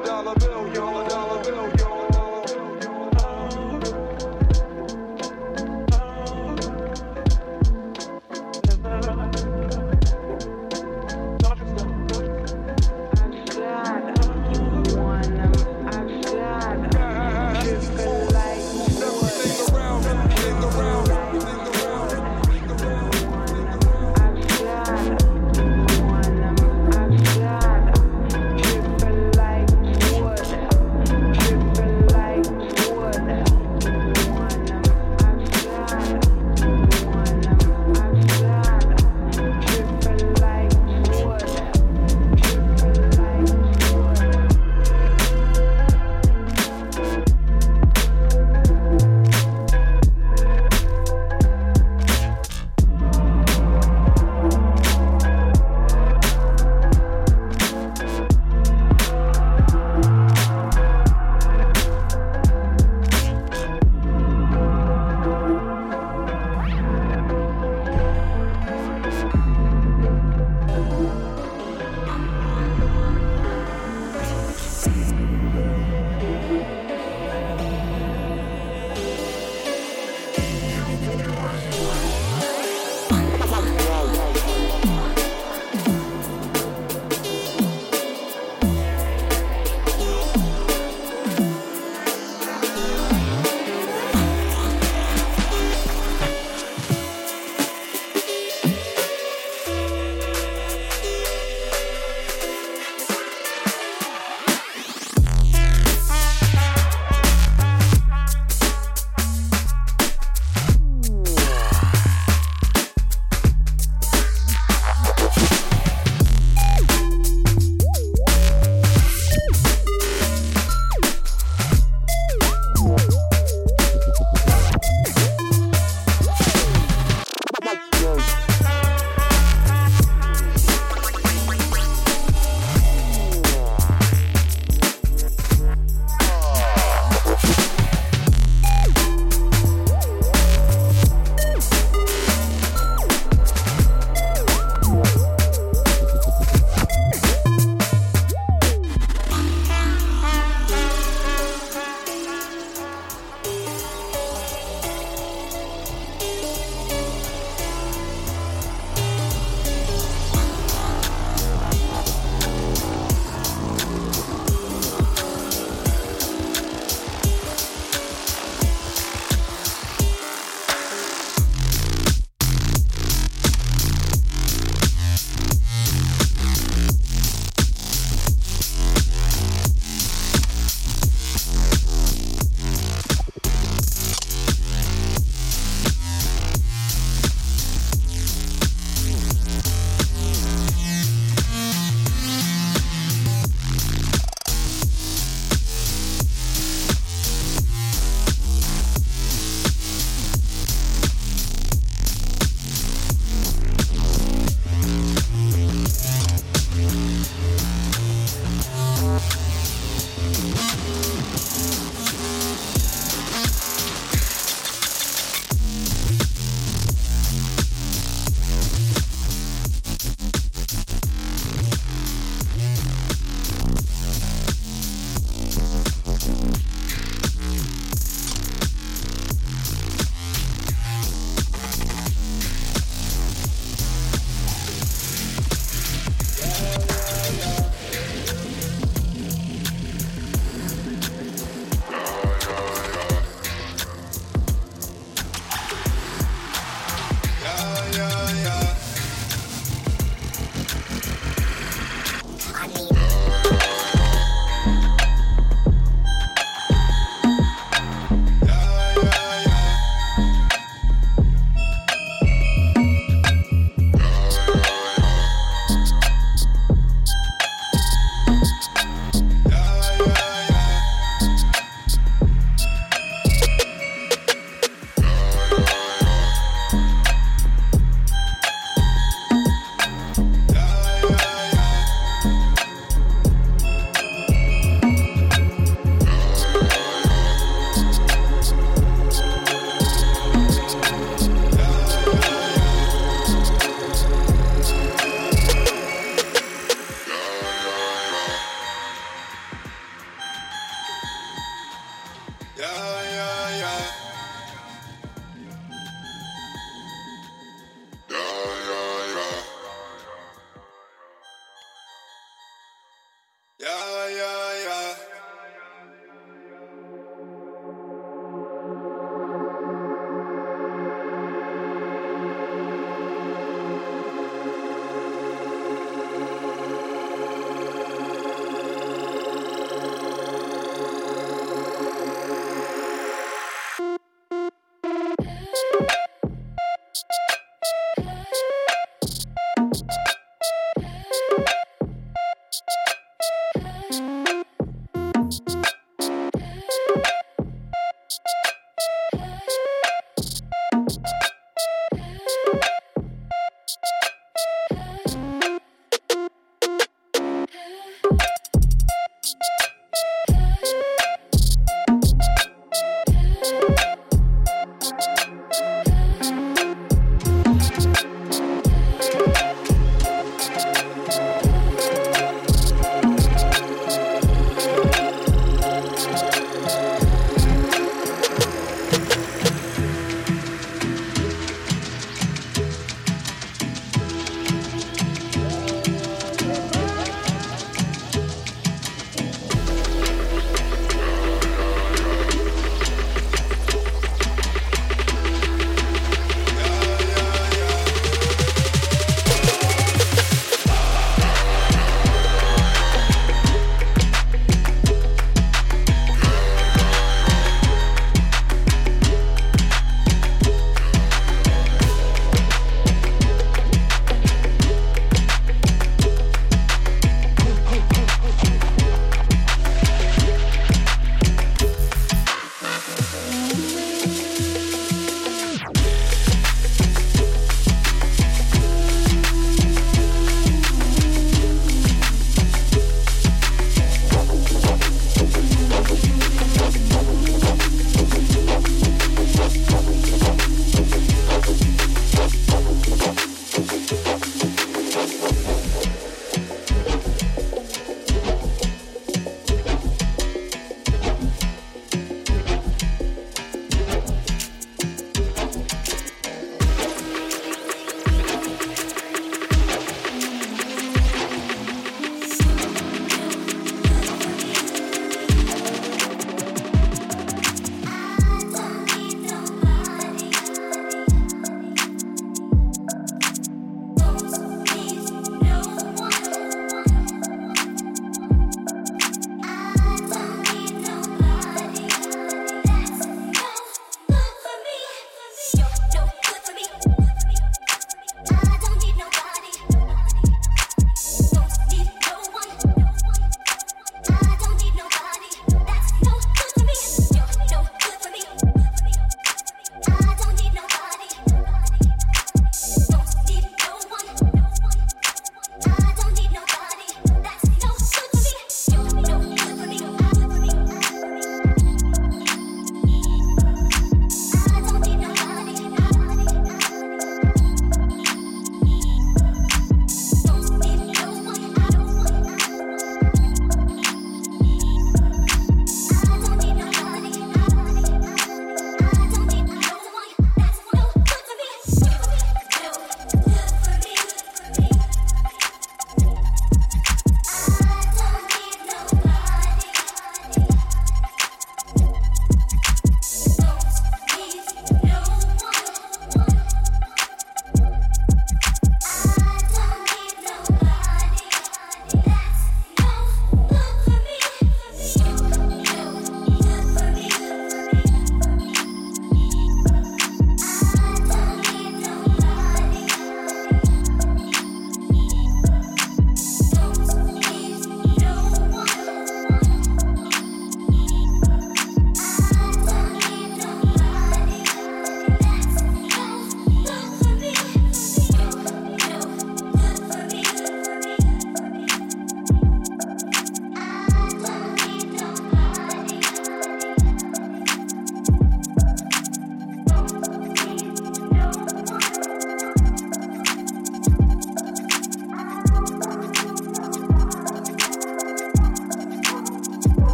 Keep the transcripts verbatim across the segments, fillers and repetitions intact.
Dollar bill, y'all, dollar bill, y'all.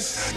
this.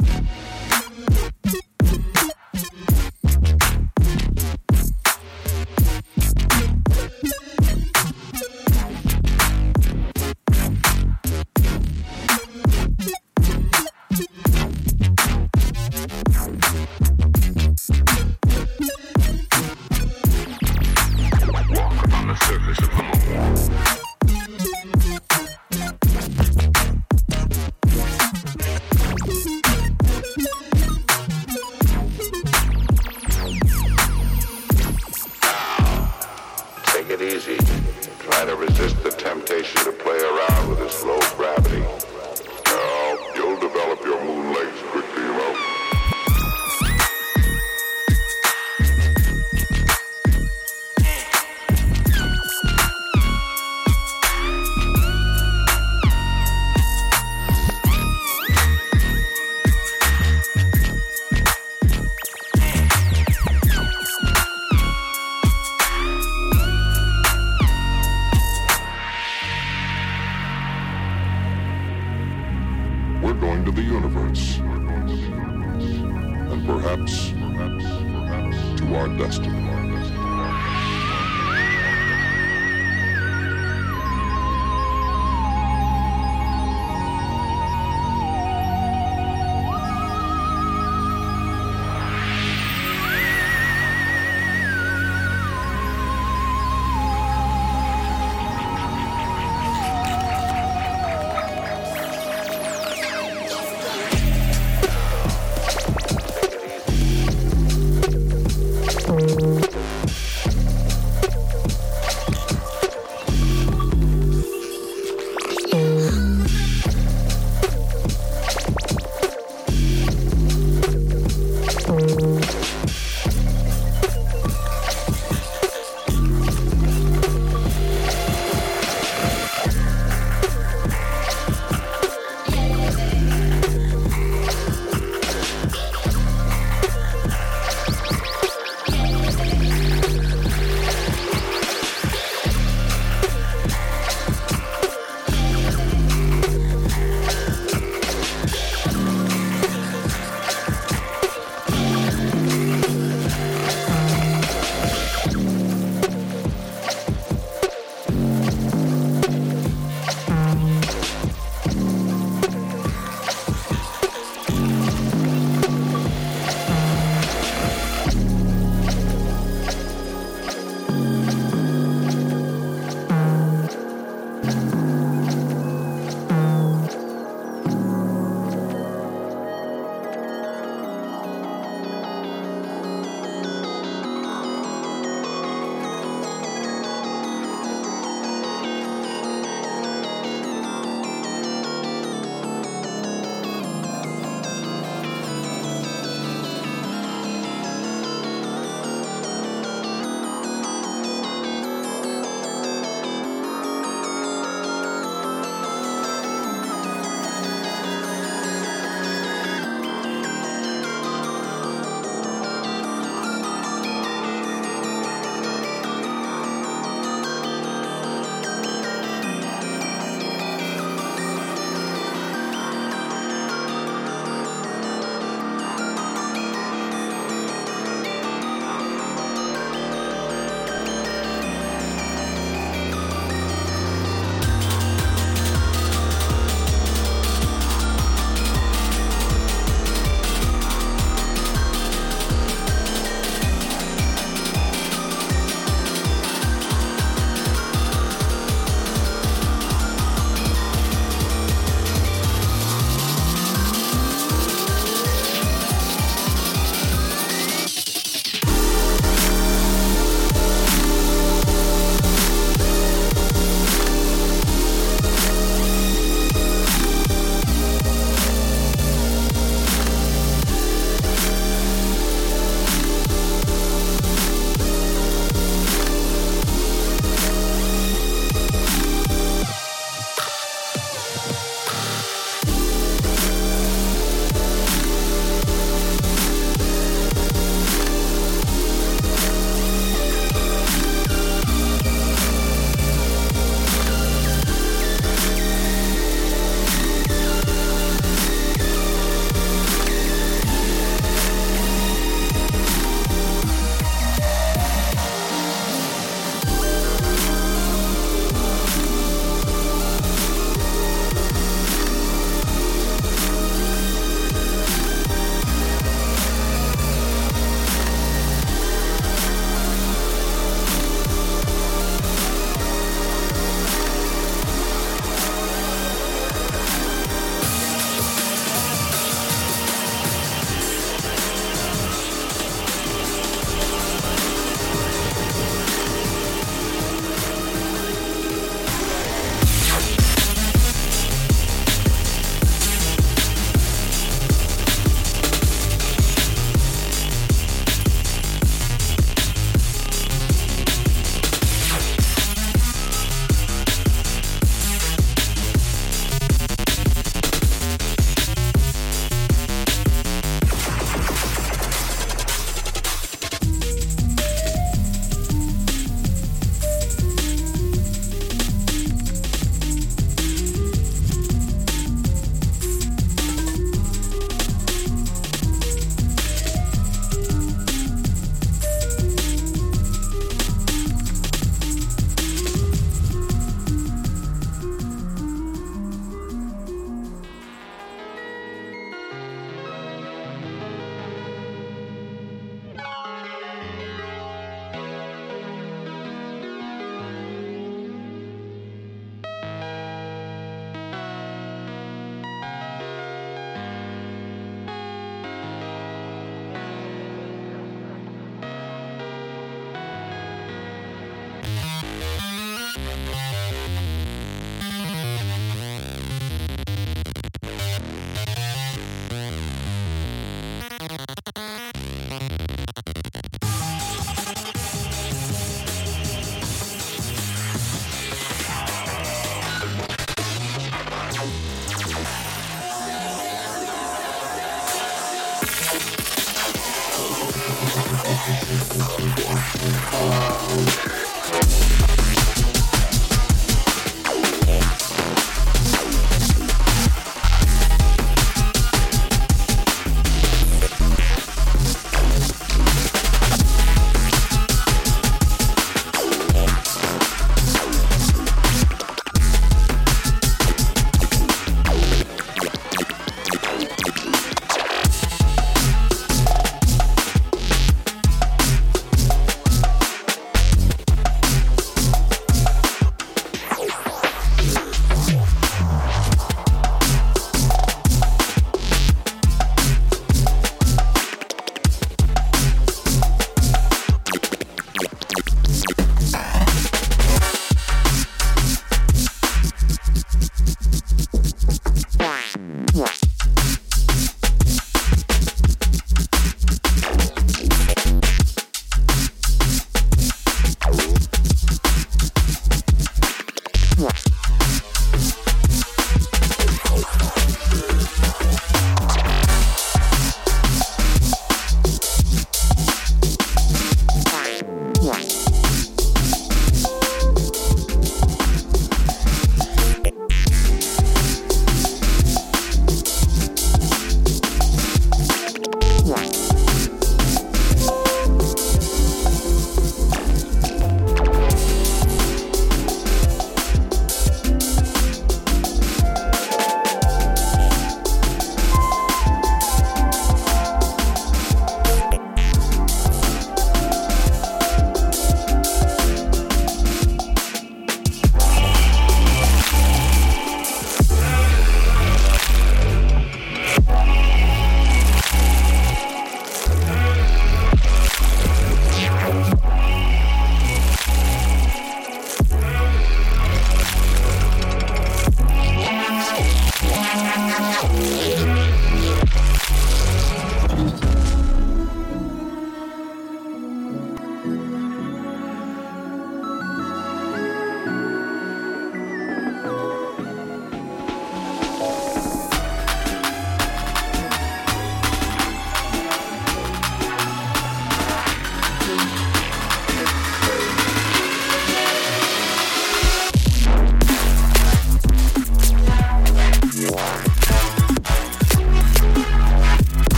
Thank you.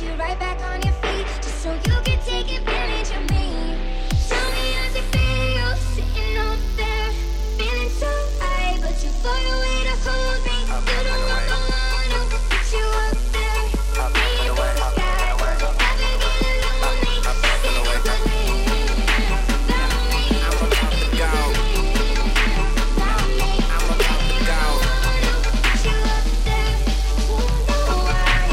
get you right back on your feet, just so you can take advantage of me. Tell me how's it feel, sitting over there, feeling so high, but you fly away to hold me. You don't know no one who can put you up there. Me in the sky, I've been getting lonely, just can't go for me. Found me, I'm about to go. Found me, I'm about to go. No one who can put you up there. Won't know why.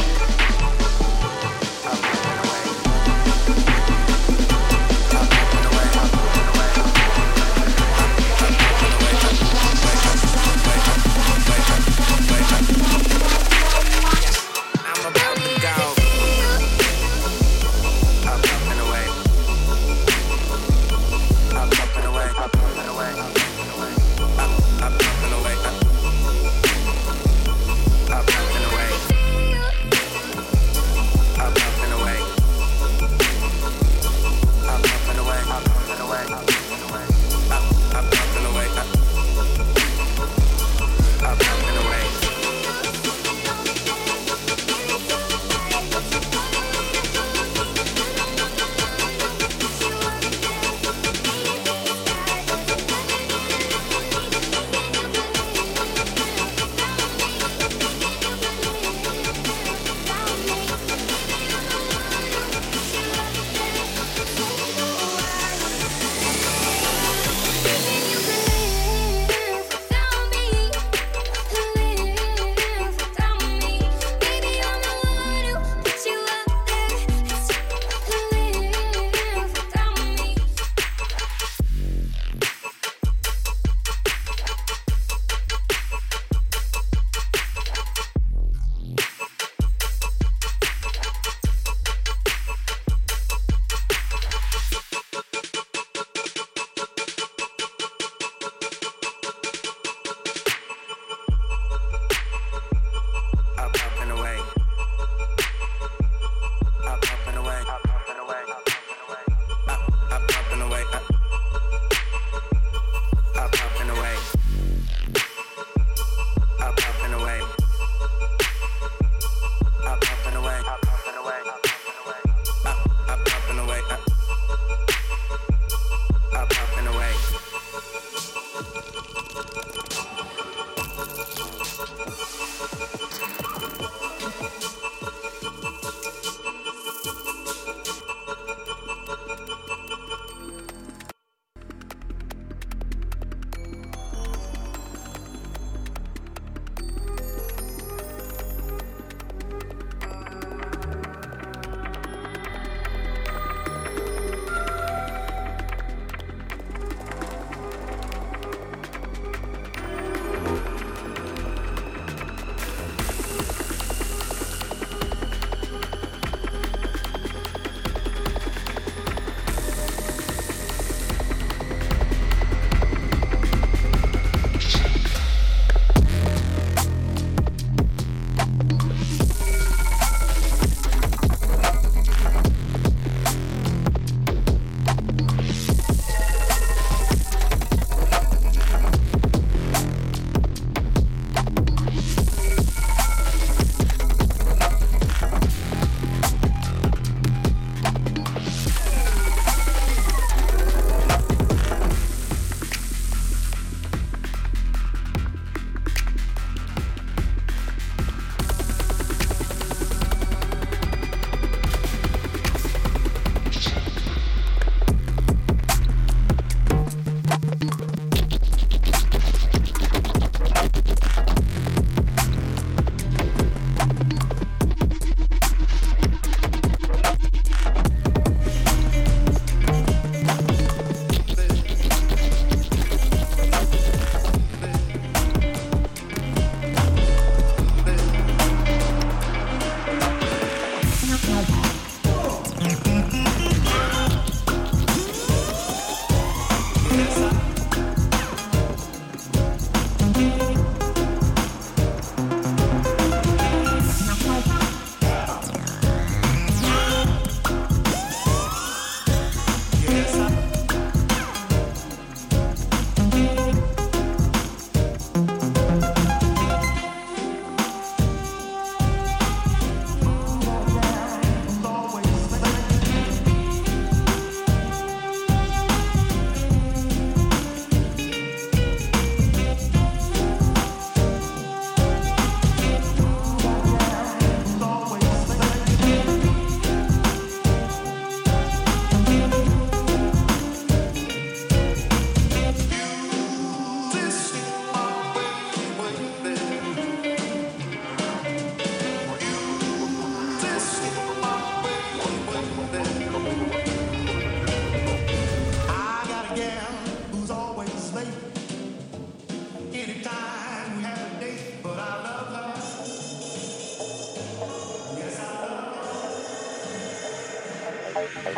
Take your body, let me tell you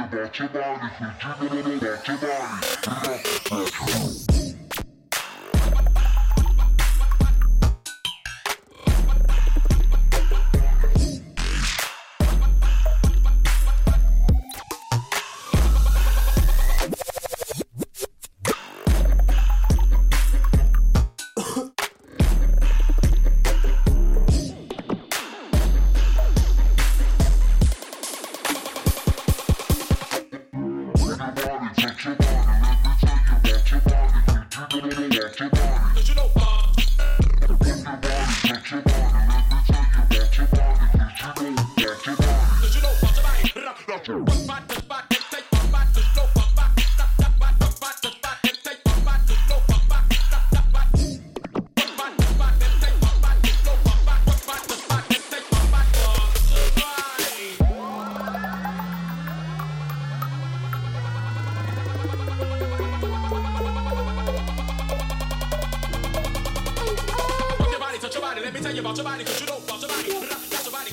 about your body. tell you about your body, cause you know about your body. That's your body.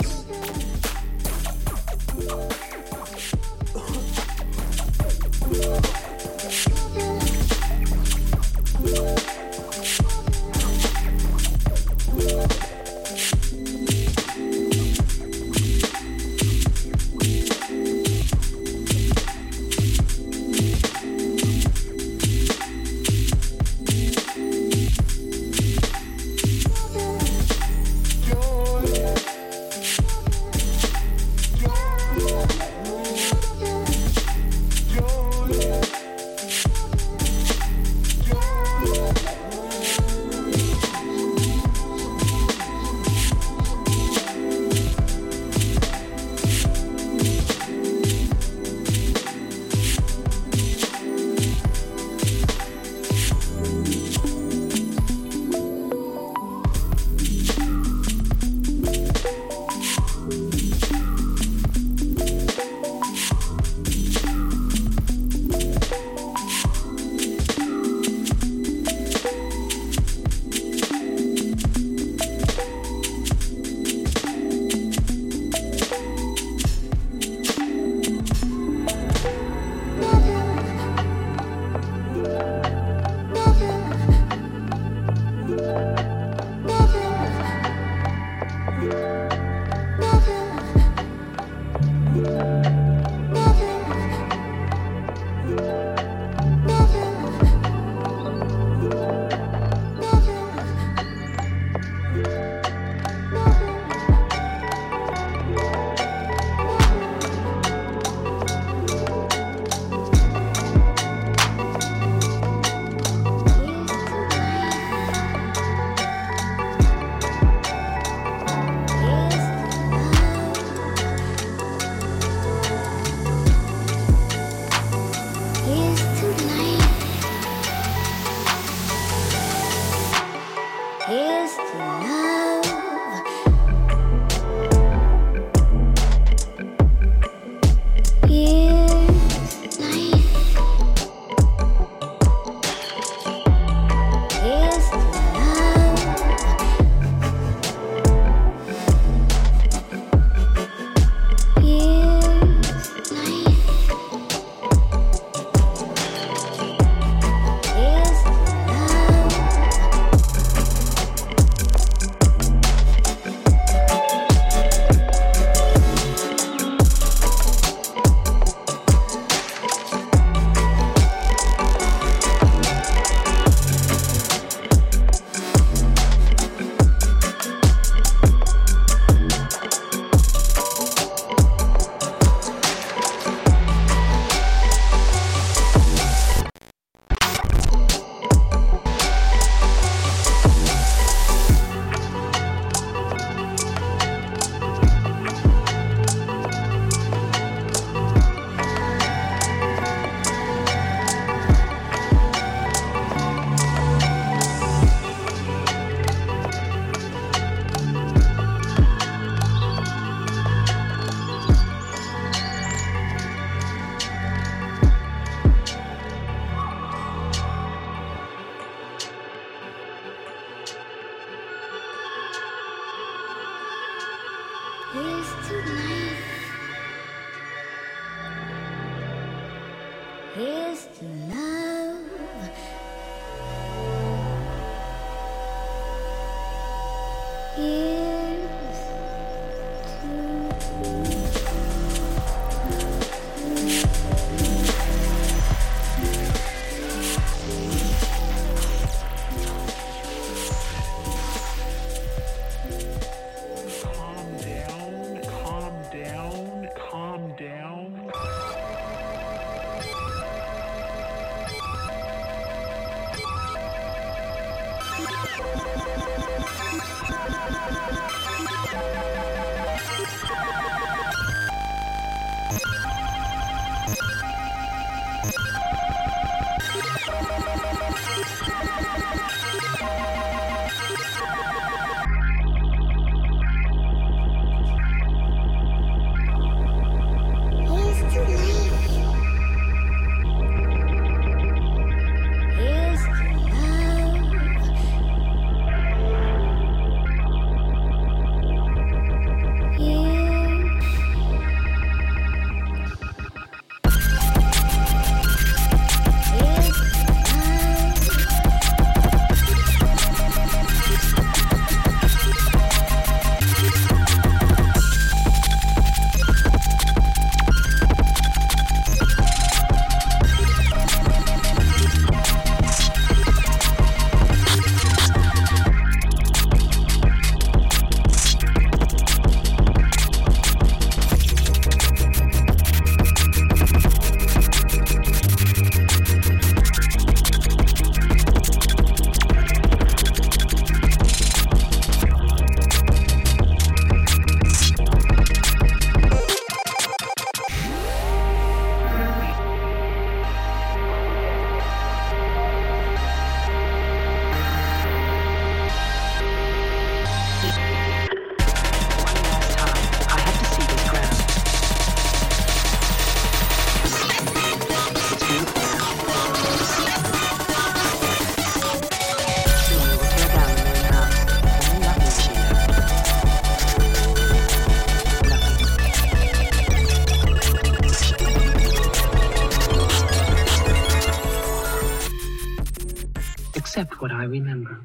remember.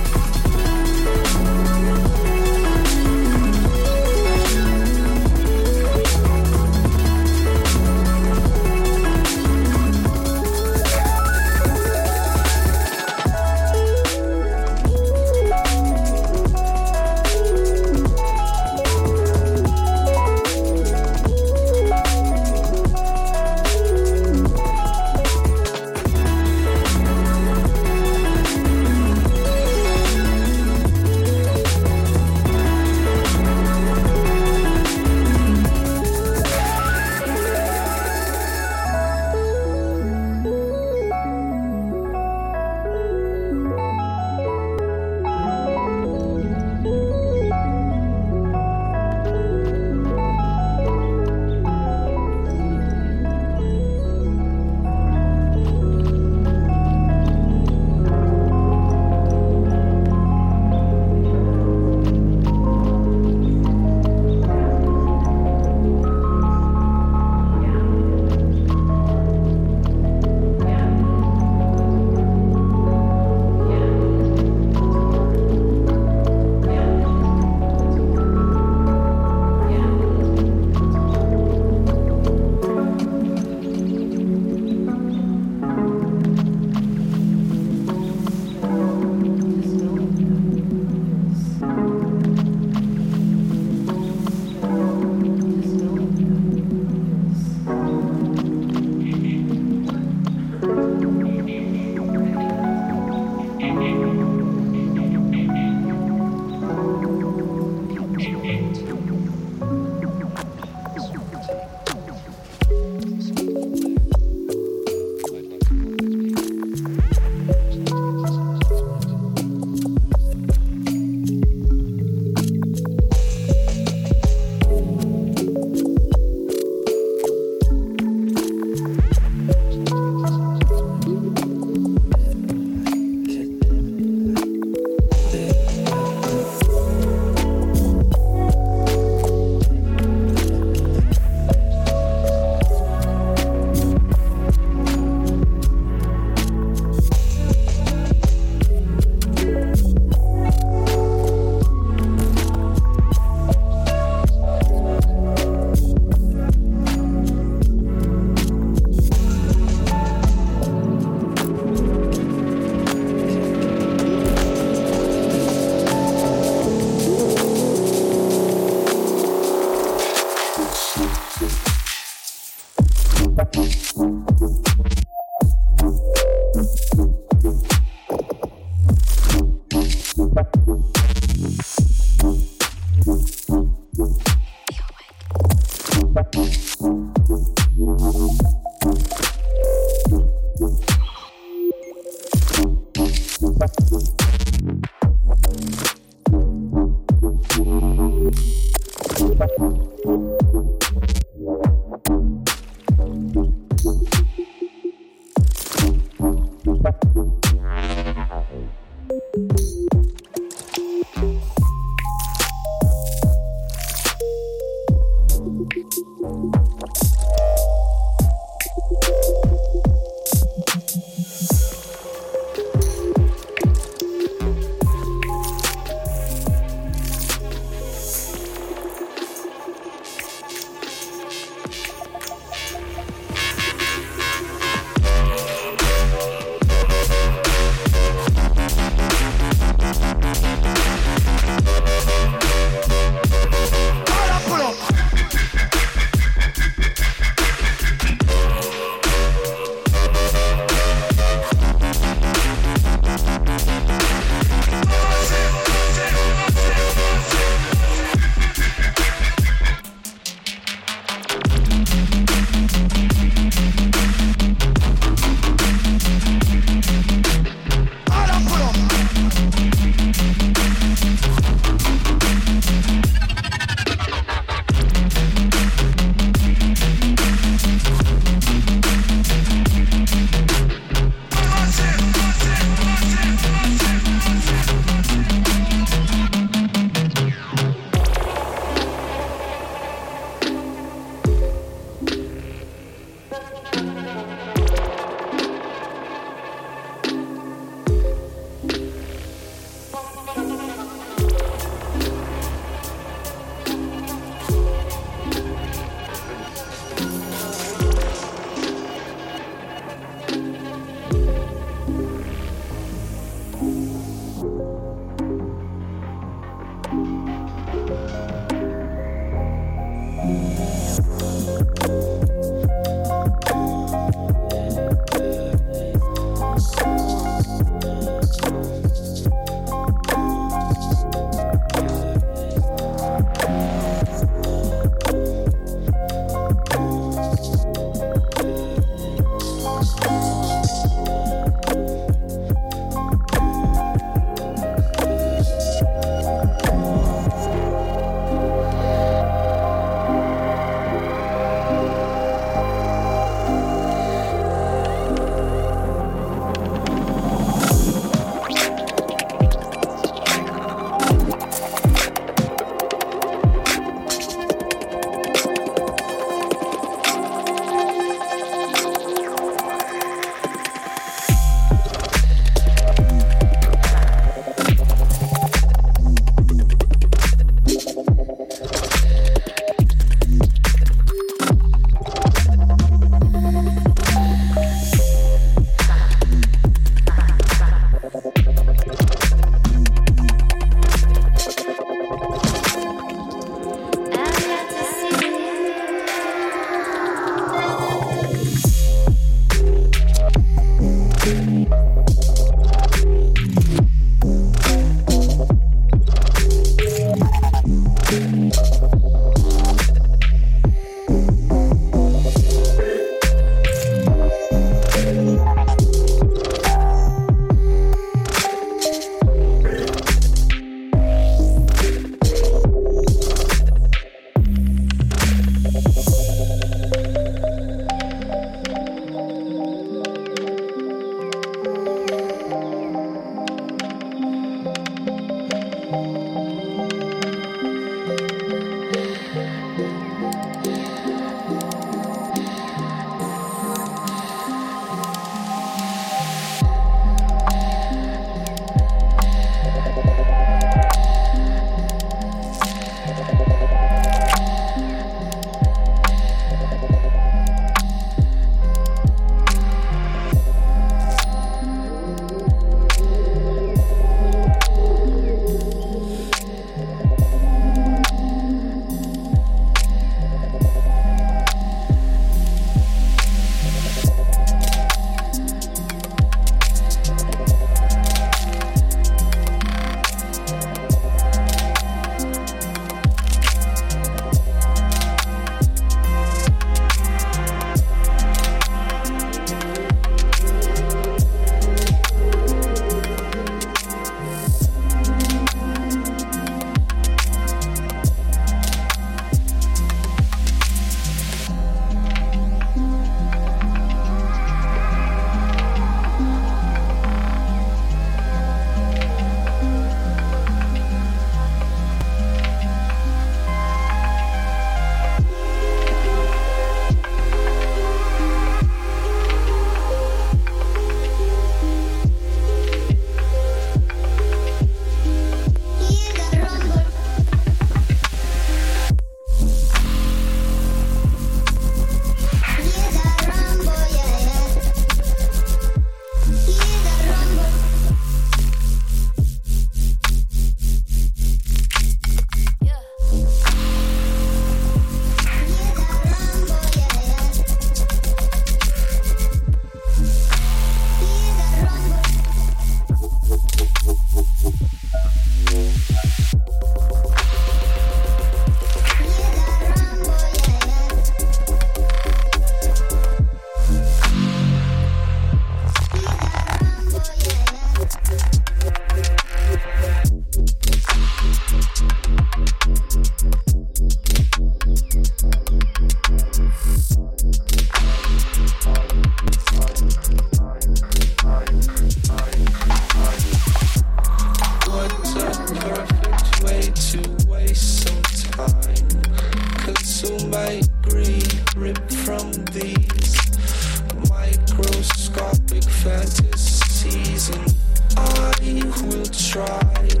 tried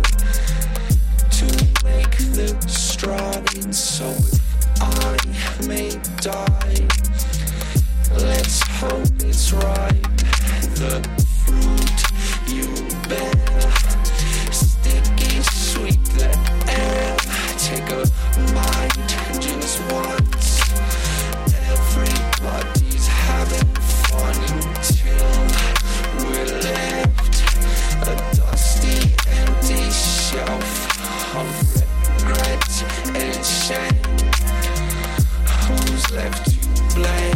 to make the stride, so I may die. Let's hope it's right. The fruit you bear, sticky sweet the air. Take a bite just once. Everybody's having fun until we're left a dusty, empty shelf of regret and shame. Who's left to blame?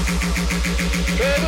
Gas pedal,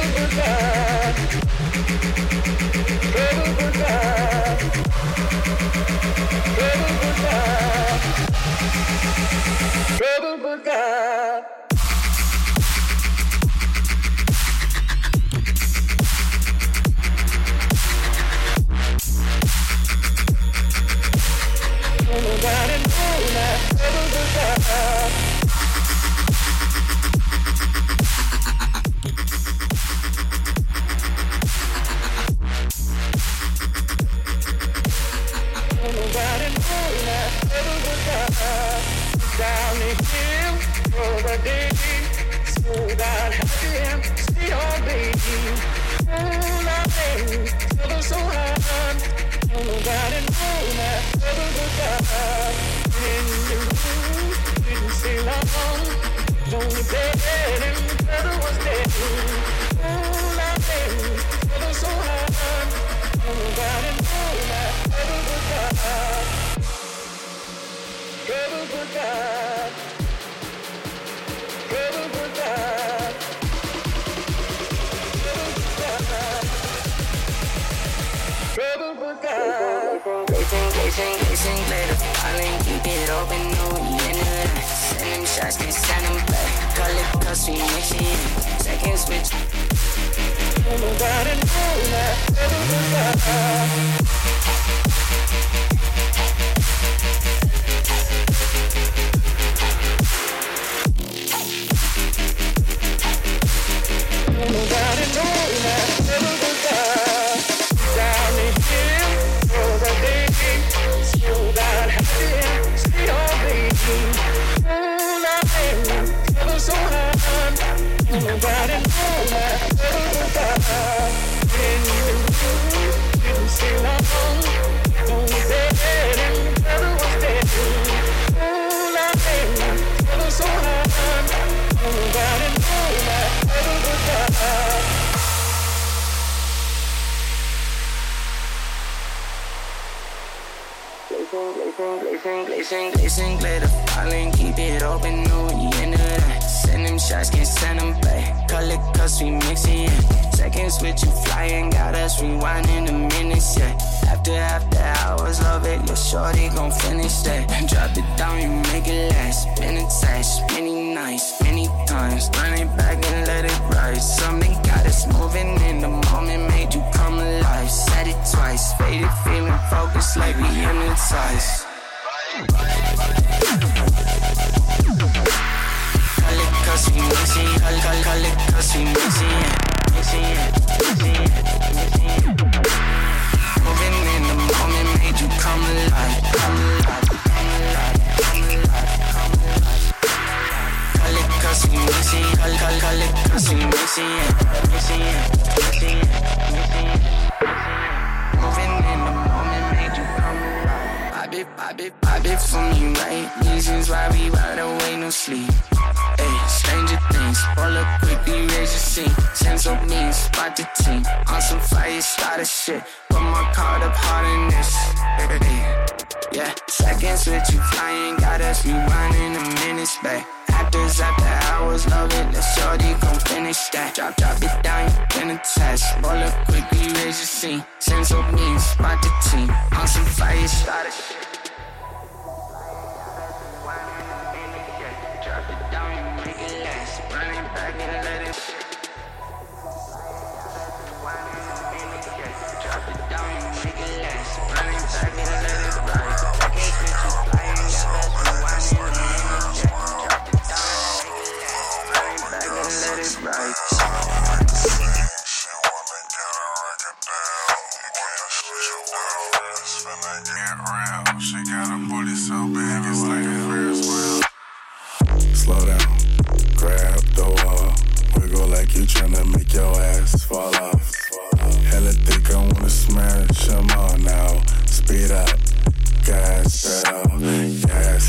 gas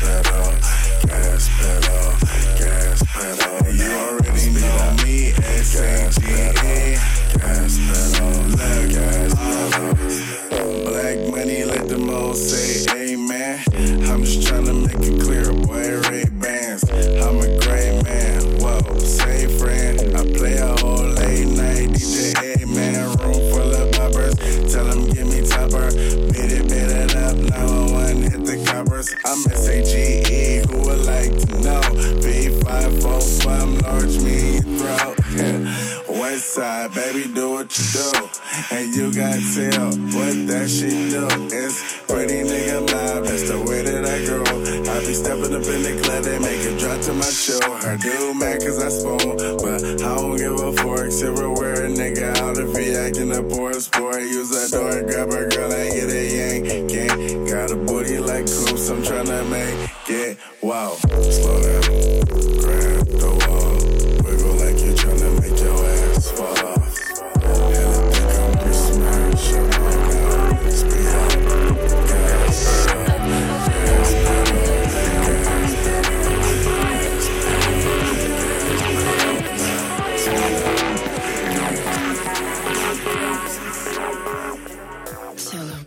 pedal, gas pedal. Search me in your throat. West side, baby, do what you do. And you got tell what that shit do. It's pretty nigga live, that's the way that I grow. I be stepping up in the club, they make it drop to my show. Her dude mad cause I spoon, but I don't give a fork. Silverware, nigga, out if he acting a poor sport. Use that door, grab her girl, I get a yank. Gang. Got a booty like Coops, I'm tryna make it wow. Slow down, grab the wall. Wiggle like you're tryna make your ass fall off. Hella think I'm your smash, I'm right now. Speed up, gas up. We'll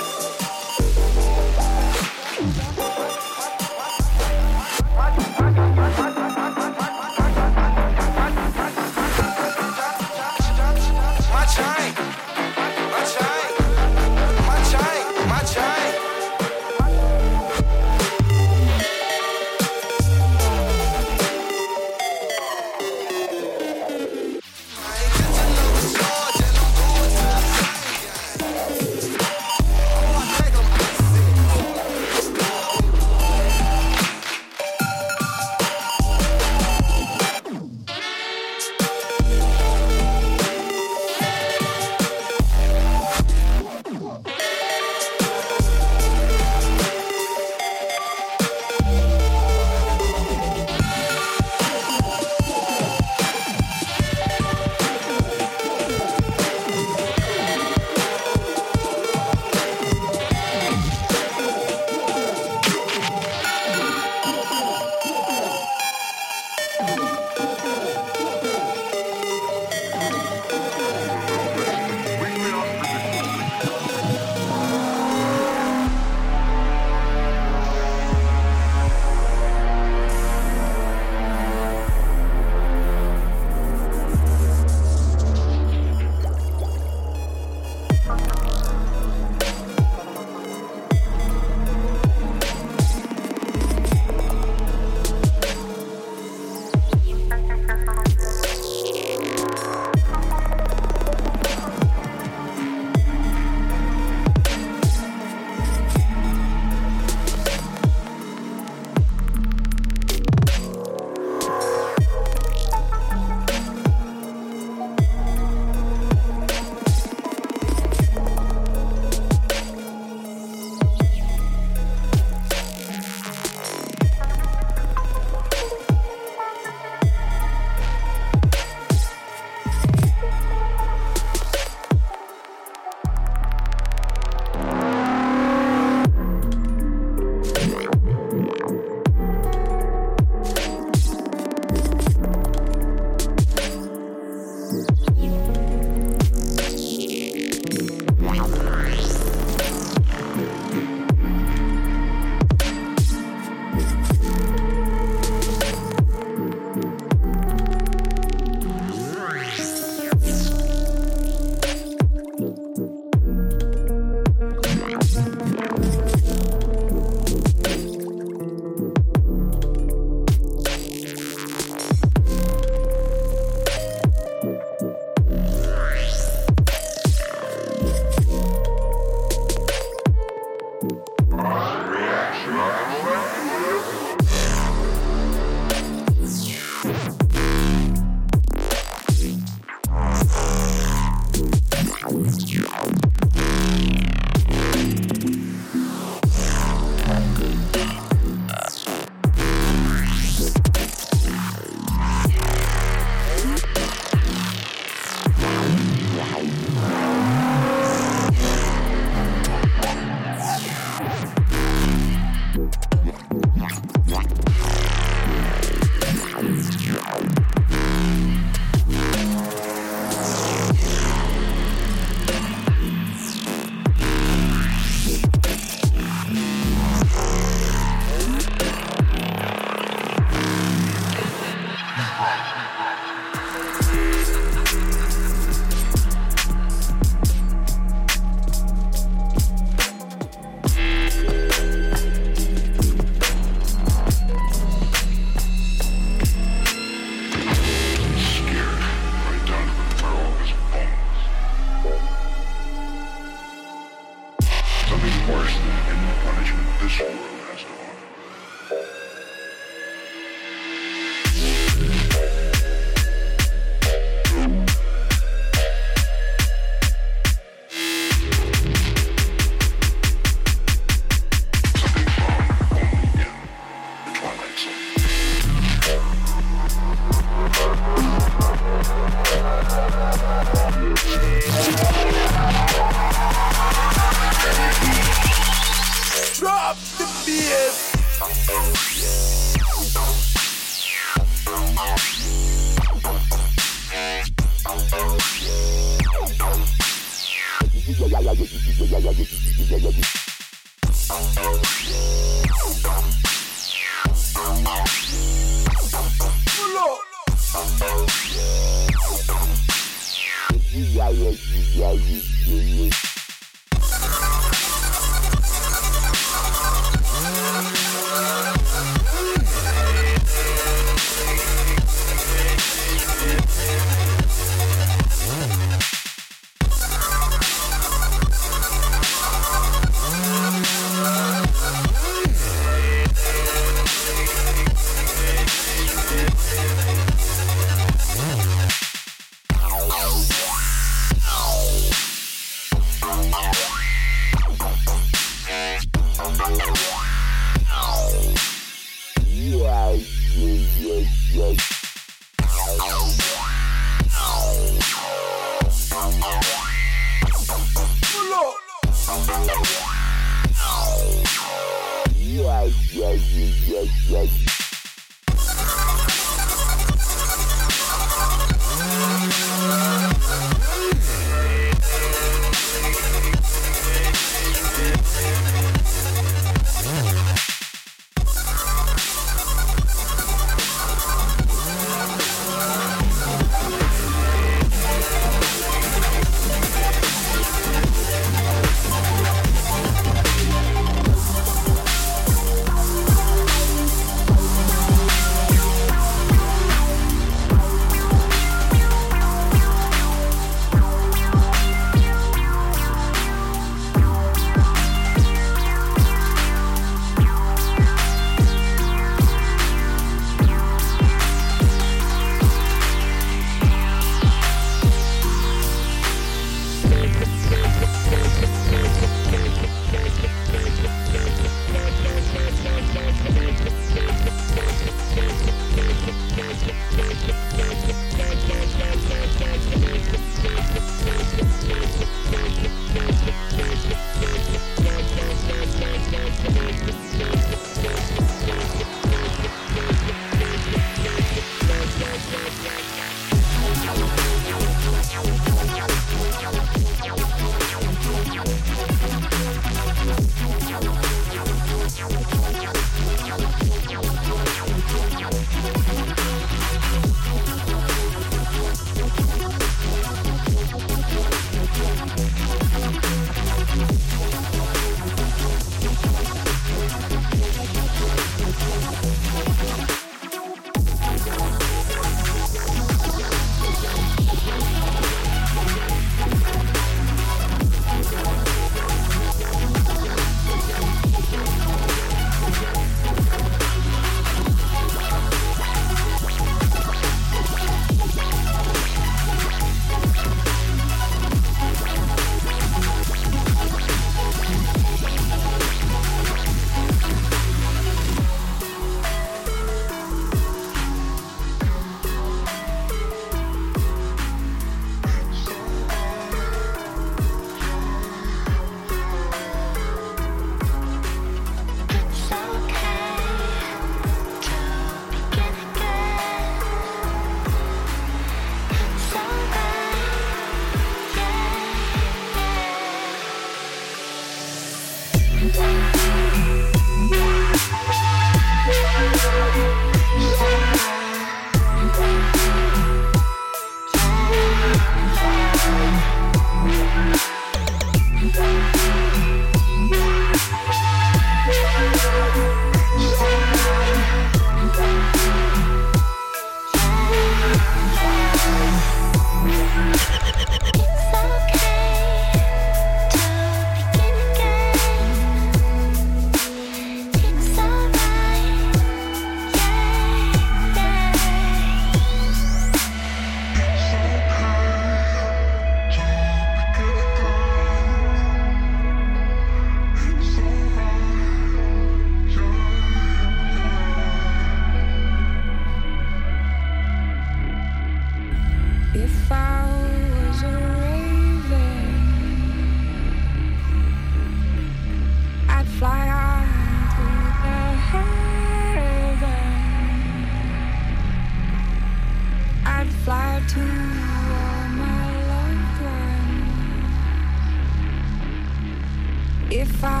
If I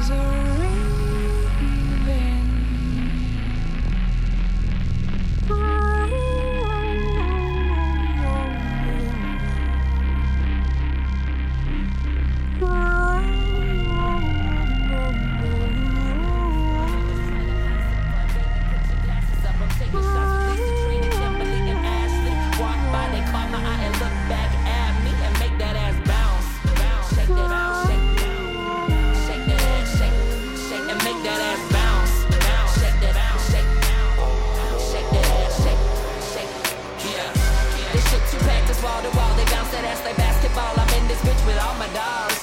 was a raven, take the surface, Trina, Kimberly, and Ashley. Walk by, they caught my eye and look back at me and make that ass bounce, bounce, shake that ass, shake. Wall to wall, they bounce that ass like basketball. I'm in this bitch with all my dogs.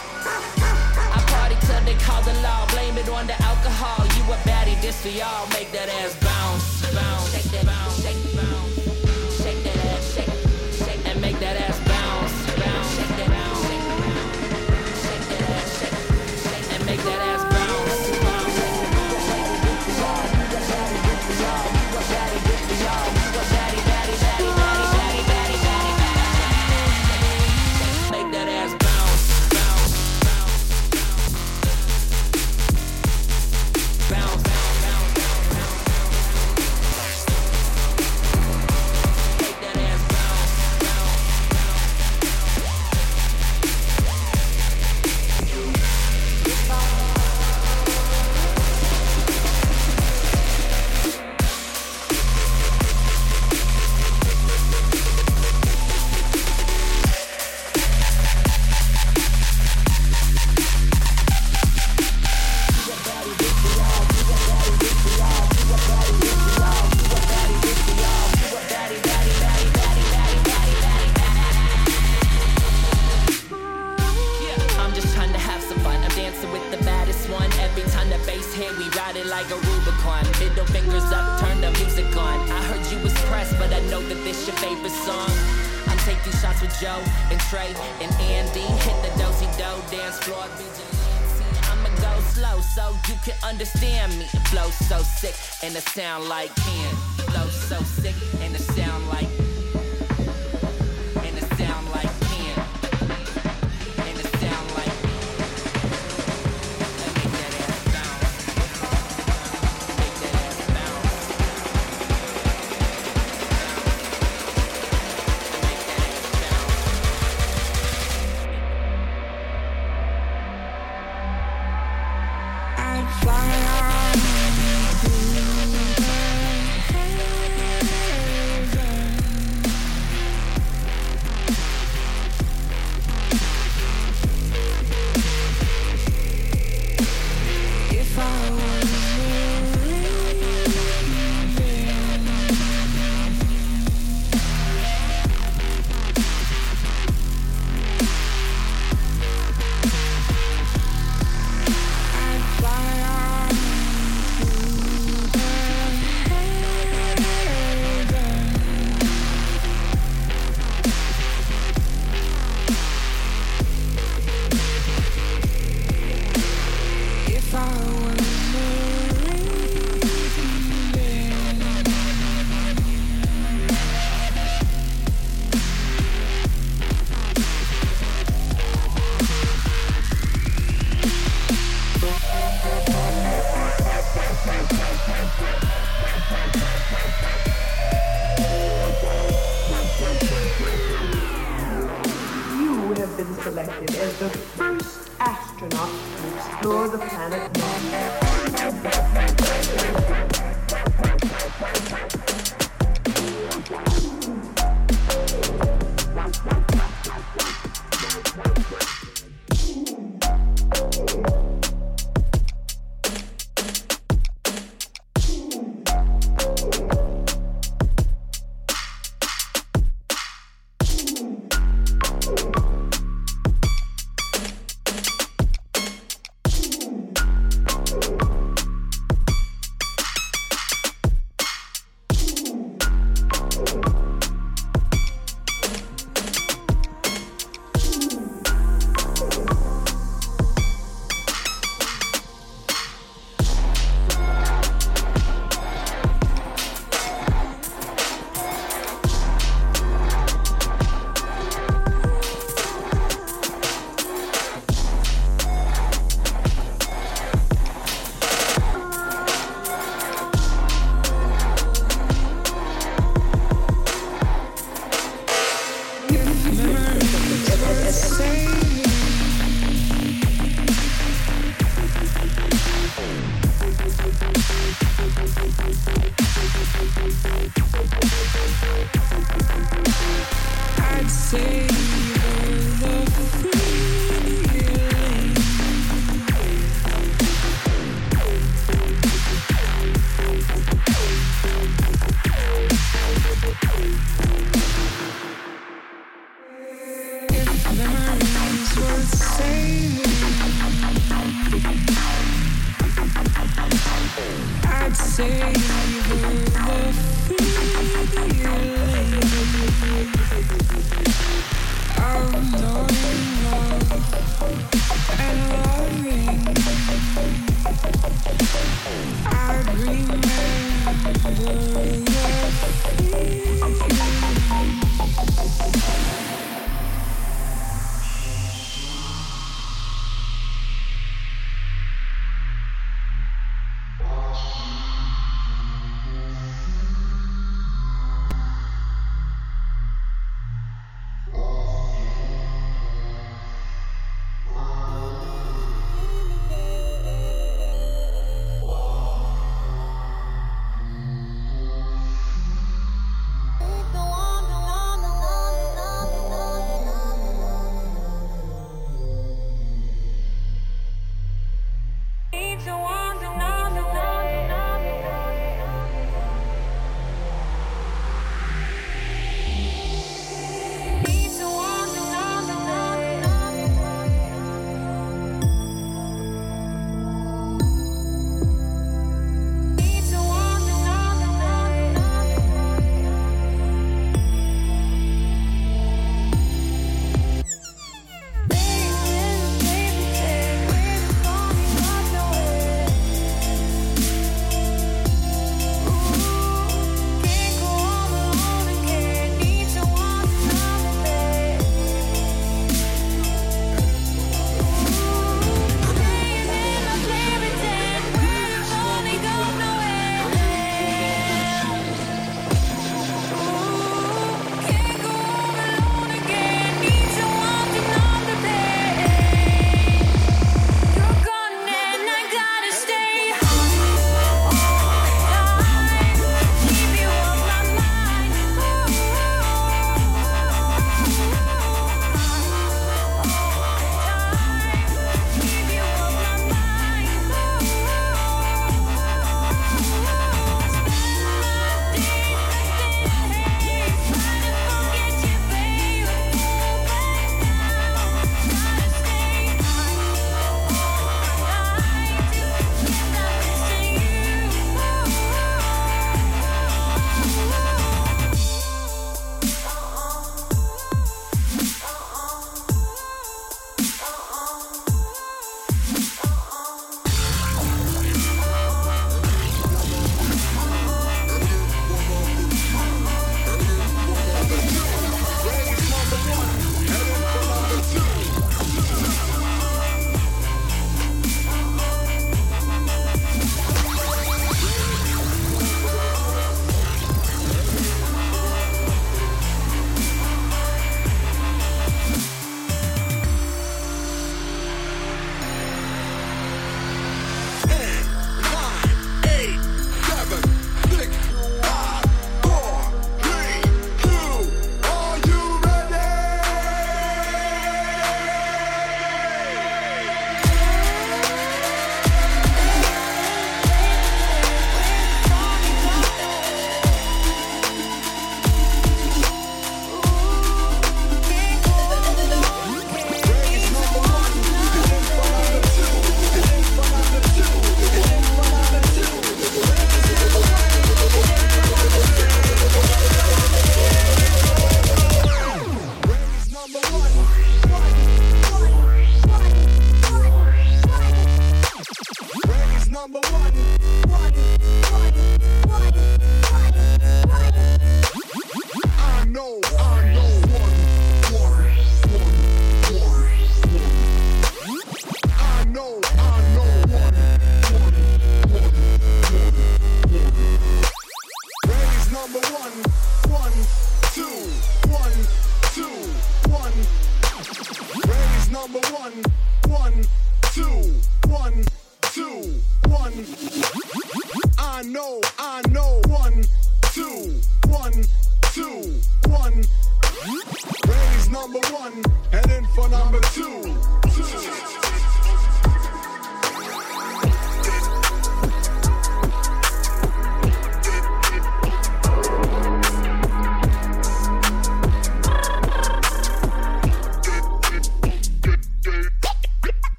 I party till they call the law, blame it on the alcohol. You a baddie, this for y'all, make that ass bounce, bounce, shake that bounce, shake bounce, shake that ass, shake, shake, and make that ass bounce, bounce, shake that bounce, shake, shake that ass, shake, shake, and make that ass bounce, bounce, shake, shake, shake, shake, shake, sound like can flow so sick, and it sound like and it sound like can and it sound like and make that ass bounce, make that ass bounce, make that ass bounce. I'd fly on.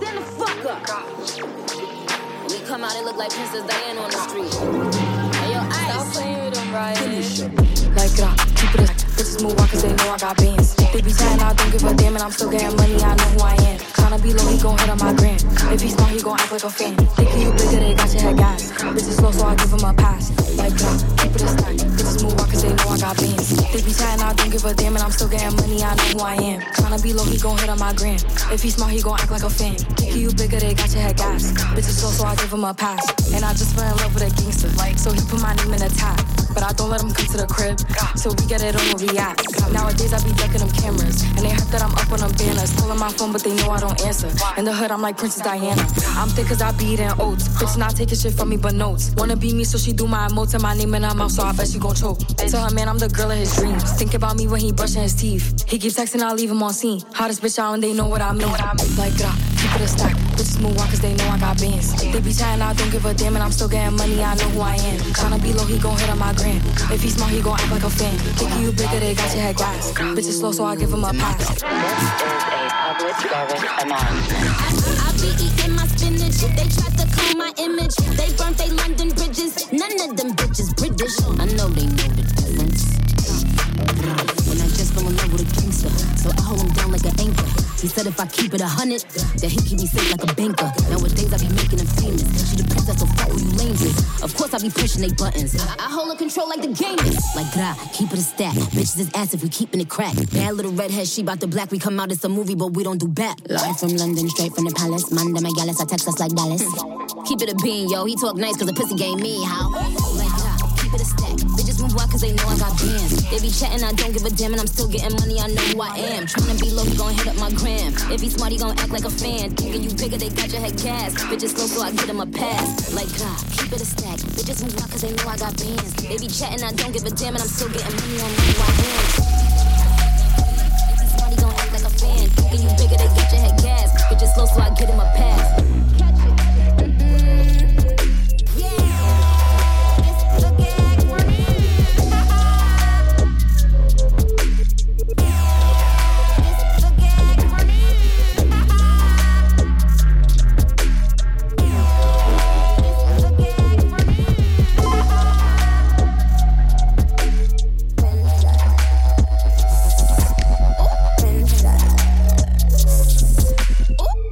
than the fuck up. We come out and look like Princess Diana on the street. And yo, ice. Stop playing with them riots. Like, it up, keep it up. Bitches move on cause they know I got bands. They be tired, I don't give a damn, and I'm still getting money, I know who I am. Tryna be low, he gon' hit on my gram. If he smart, he gon' act like a fan. Thinking you bigger, they got your head gas. Bitches slow, so I give him a pass. Like, it up, keep it up. Bitches move on cause they know I got bands. They be tired, I don't give a damn, and I'm still getting money, I know who I am. Tryna be low, he gon' hit on my gram. If he smart, he gon' act like a fan. Thinking you bigger, they got your head gas. Bitches slow, so I give him a pass. And I just fell in love with a gangster, like, so he put my name in the top. But I don't let him come to the crib, so we get it on the react. Nowadays I be ducking them cameras, and they heard that I'm up on them banners. Calling my phone, but they know I don't answer. In the hood, I'm like Princess Diana. I'm thick cause I be eating oats. Bitch not taking shit from me but notes. Wanna be me, so she do my emotes and my name in her mouth, so I bet she gon' choke. Tell her man I'm the girl of his dreams. Think about me when he brushing his teeth. He keeps texting, I leave him on scene. Hottest bitch out and they know what I mean. Like that. Keep it a stack, bitches move on cause they know I got bands. They be chatting, I don't give a damn, and I'm still getting money, I know who I am. Tryna be low, he gon' hit on my gram. If he smart, he gon' act like a fan. Thinking you bigger, they got your head glass. Bitches slow, so I give him a pass. This is a public service announcement. I be eating my spinach, they tried to clone my image. They burnt they London bridges, none of them bitches British. I know they know the difference. When I just fell in love with a gangster, so I hold him down like an anchor. He said if I keep it a hundred, that he keep me safe like a banker. Nowadays I be making him famous. She the princess, so fuck who you lames with. Of course I be pushing they buttons. I, I hold her control like the game is. Like that, keep it a stack. Bitches is ass if we keeping it crack. Bad little redhead, she bout the black. We come out, it's a movie, but we don't do back. Live from London, straight from the palace. Manda Magalis, I text us like Dallas. Keep it a bean, yo. He talk nice cause the pussy game me how. Like that, keep it a stack. Cause they know I got bands. They be chatting, I don't give a damn, and I'm still getting money, I know who I am. Tryna be low, he gon' hit up my gram. If he smart, he gon' act like a fan. Thinking you bigger, they got your head gas. Bitches slow, so I get him a pass. Like, God, keep it a stack. Bitches move out cause they know I got bands. They be chatting, I don't give a damn, and I'm still getting money, I know who I am. If he smart, he gon' act like a fan. Thinking you bigger, they got your head gas. Bitches slow, so I get him a pass. Ooh.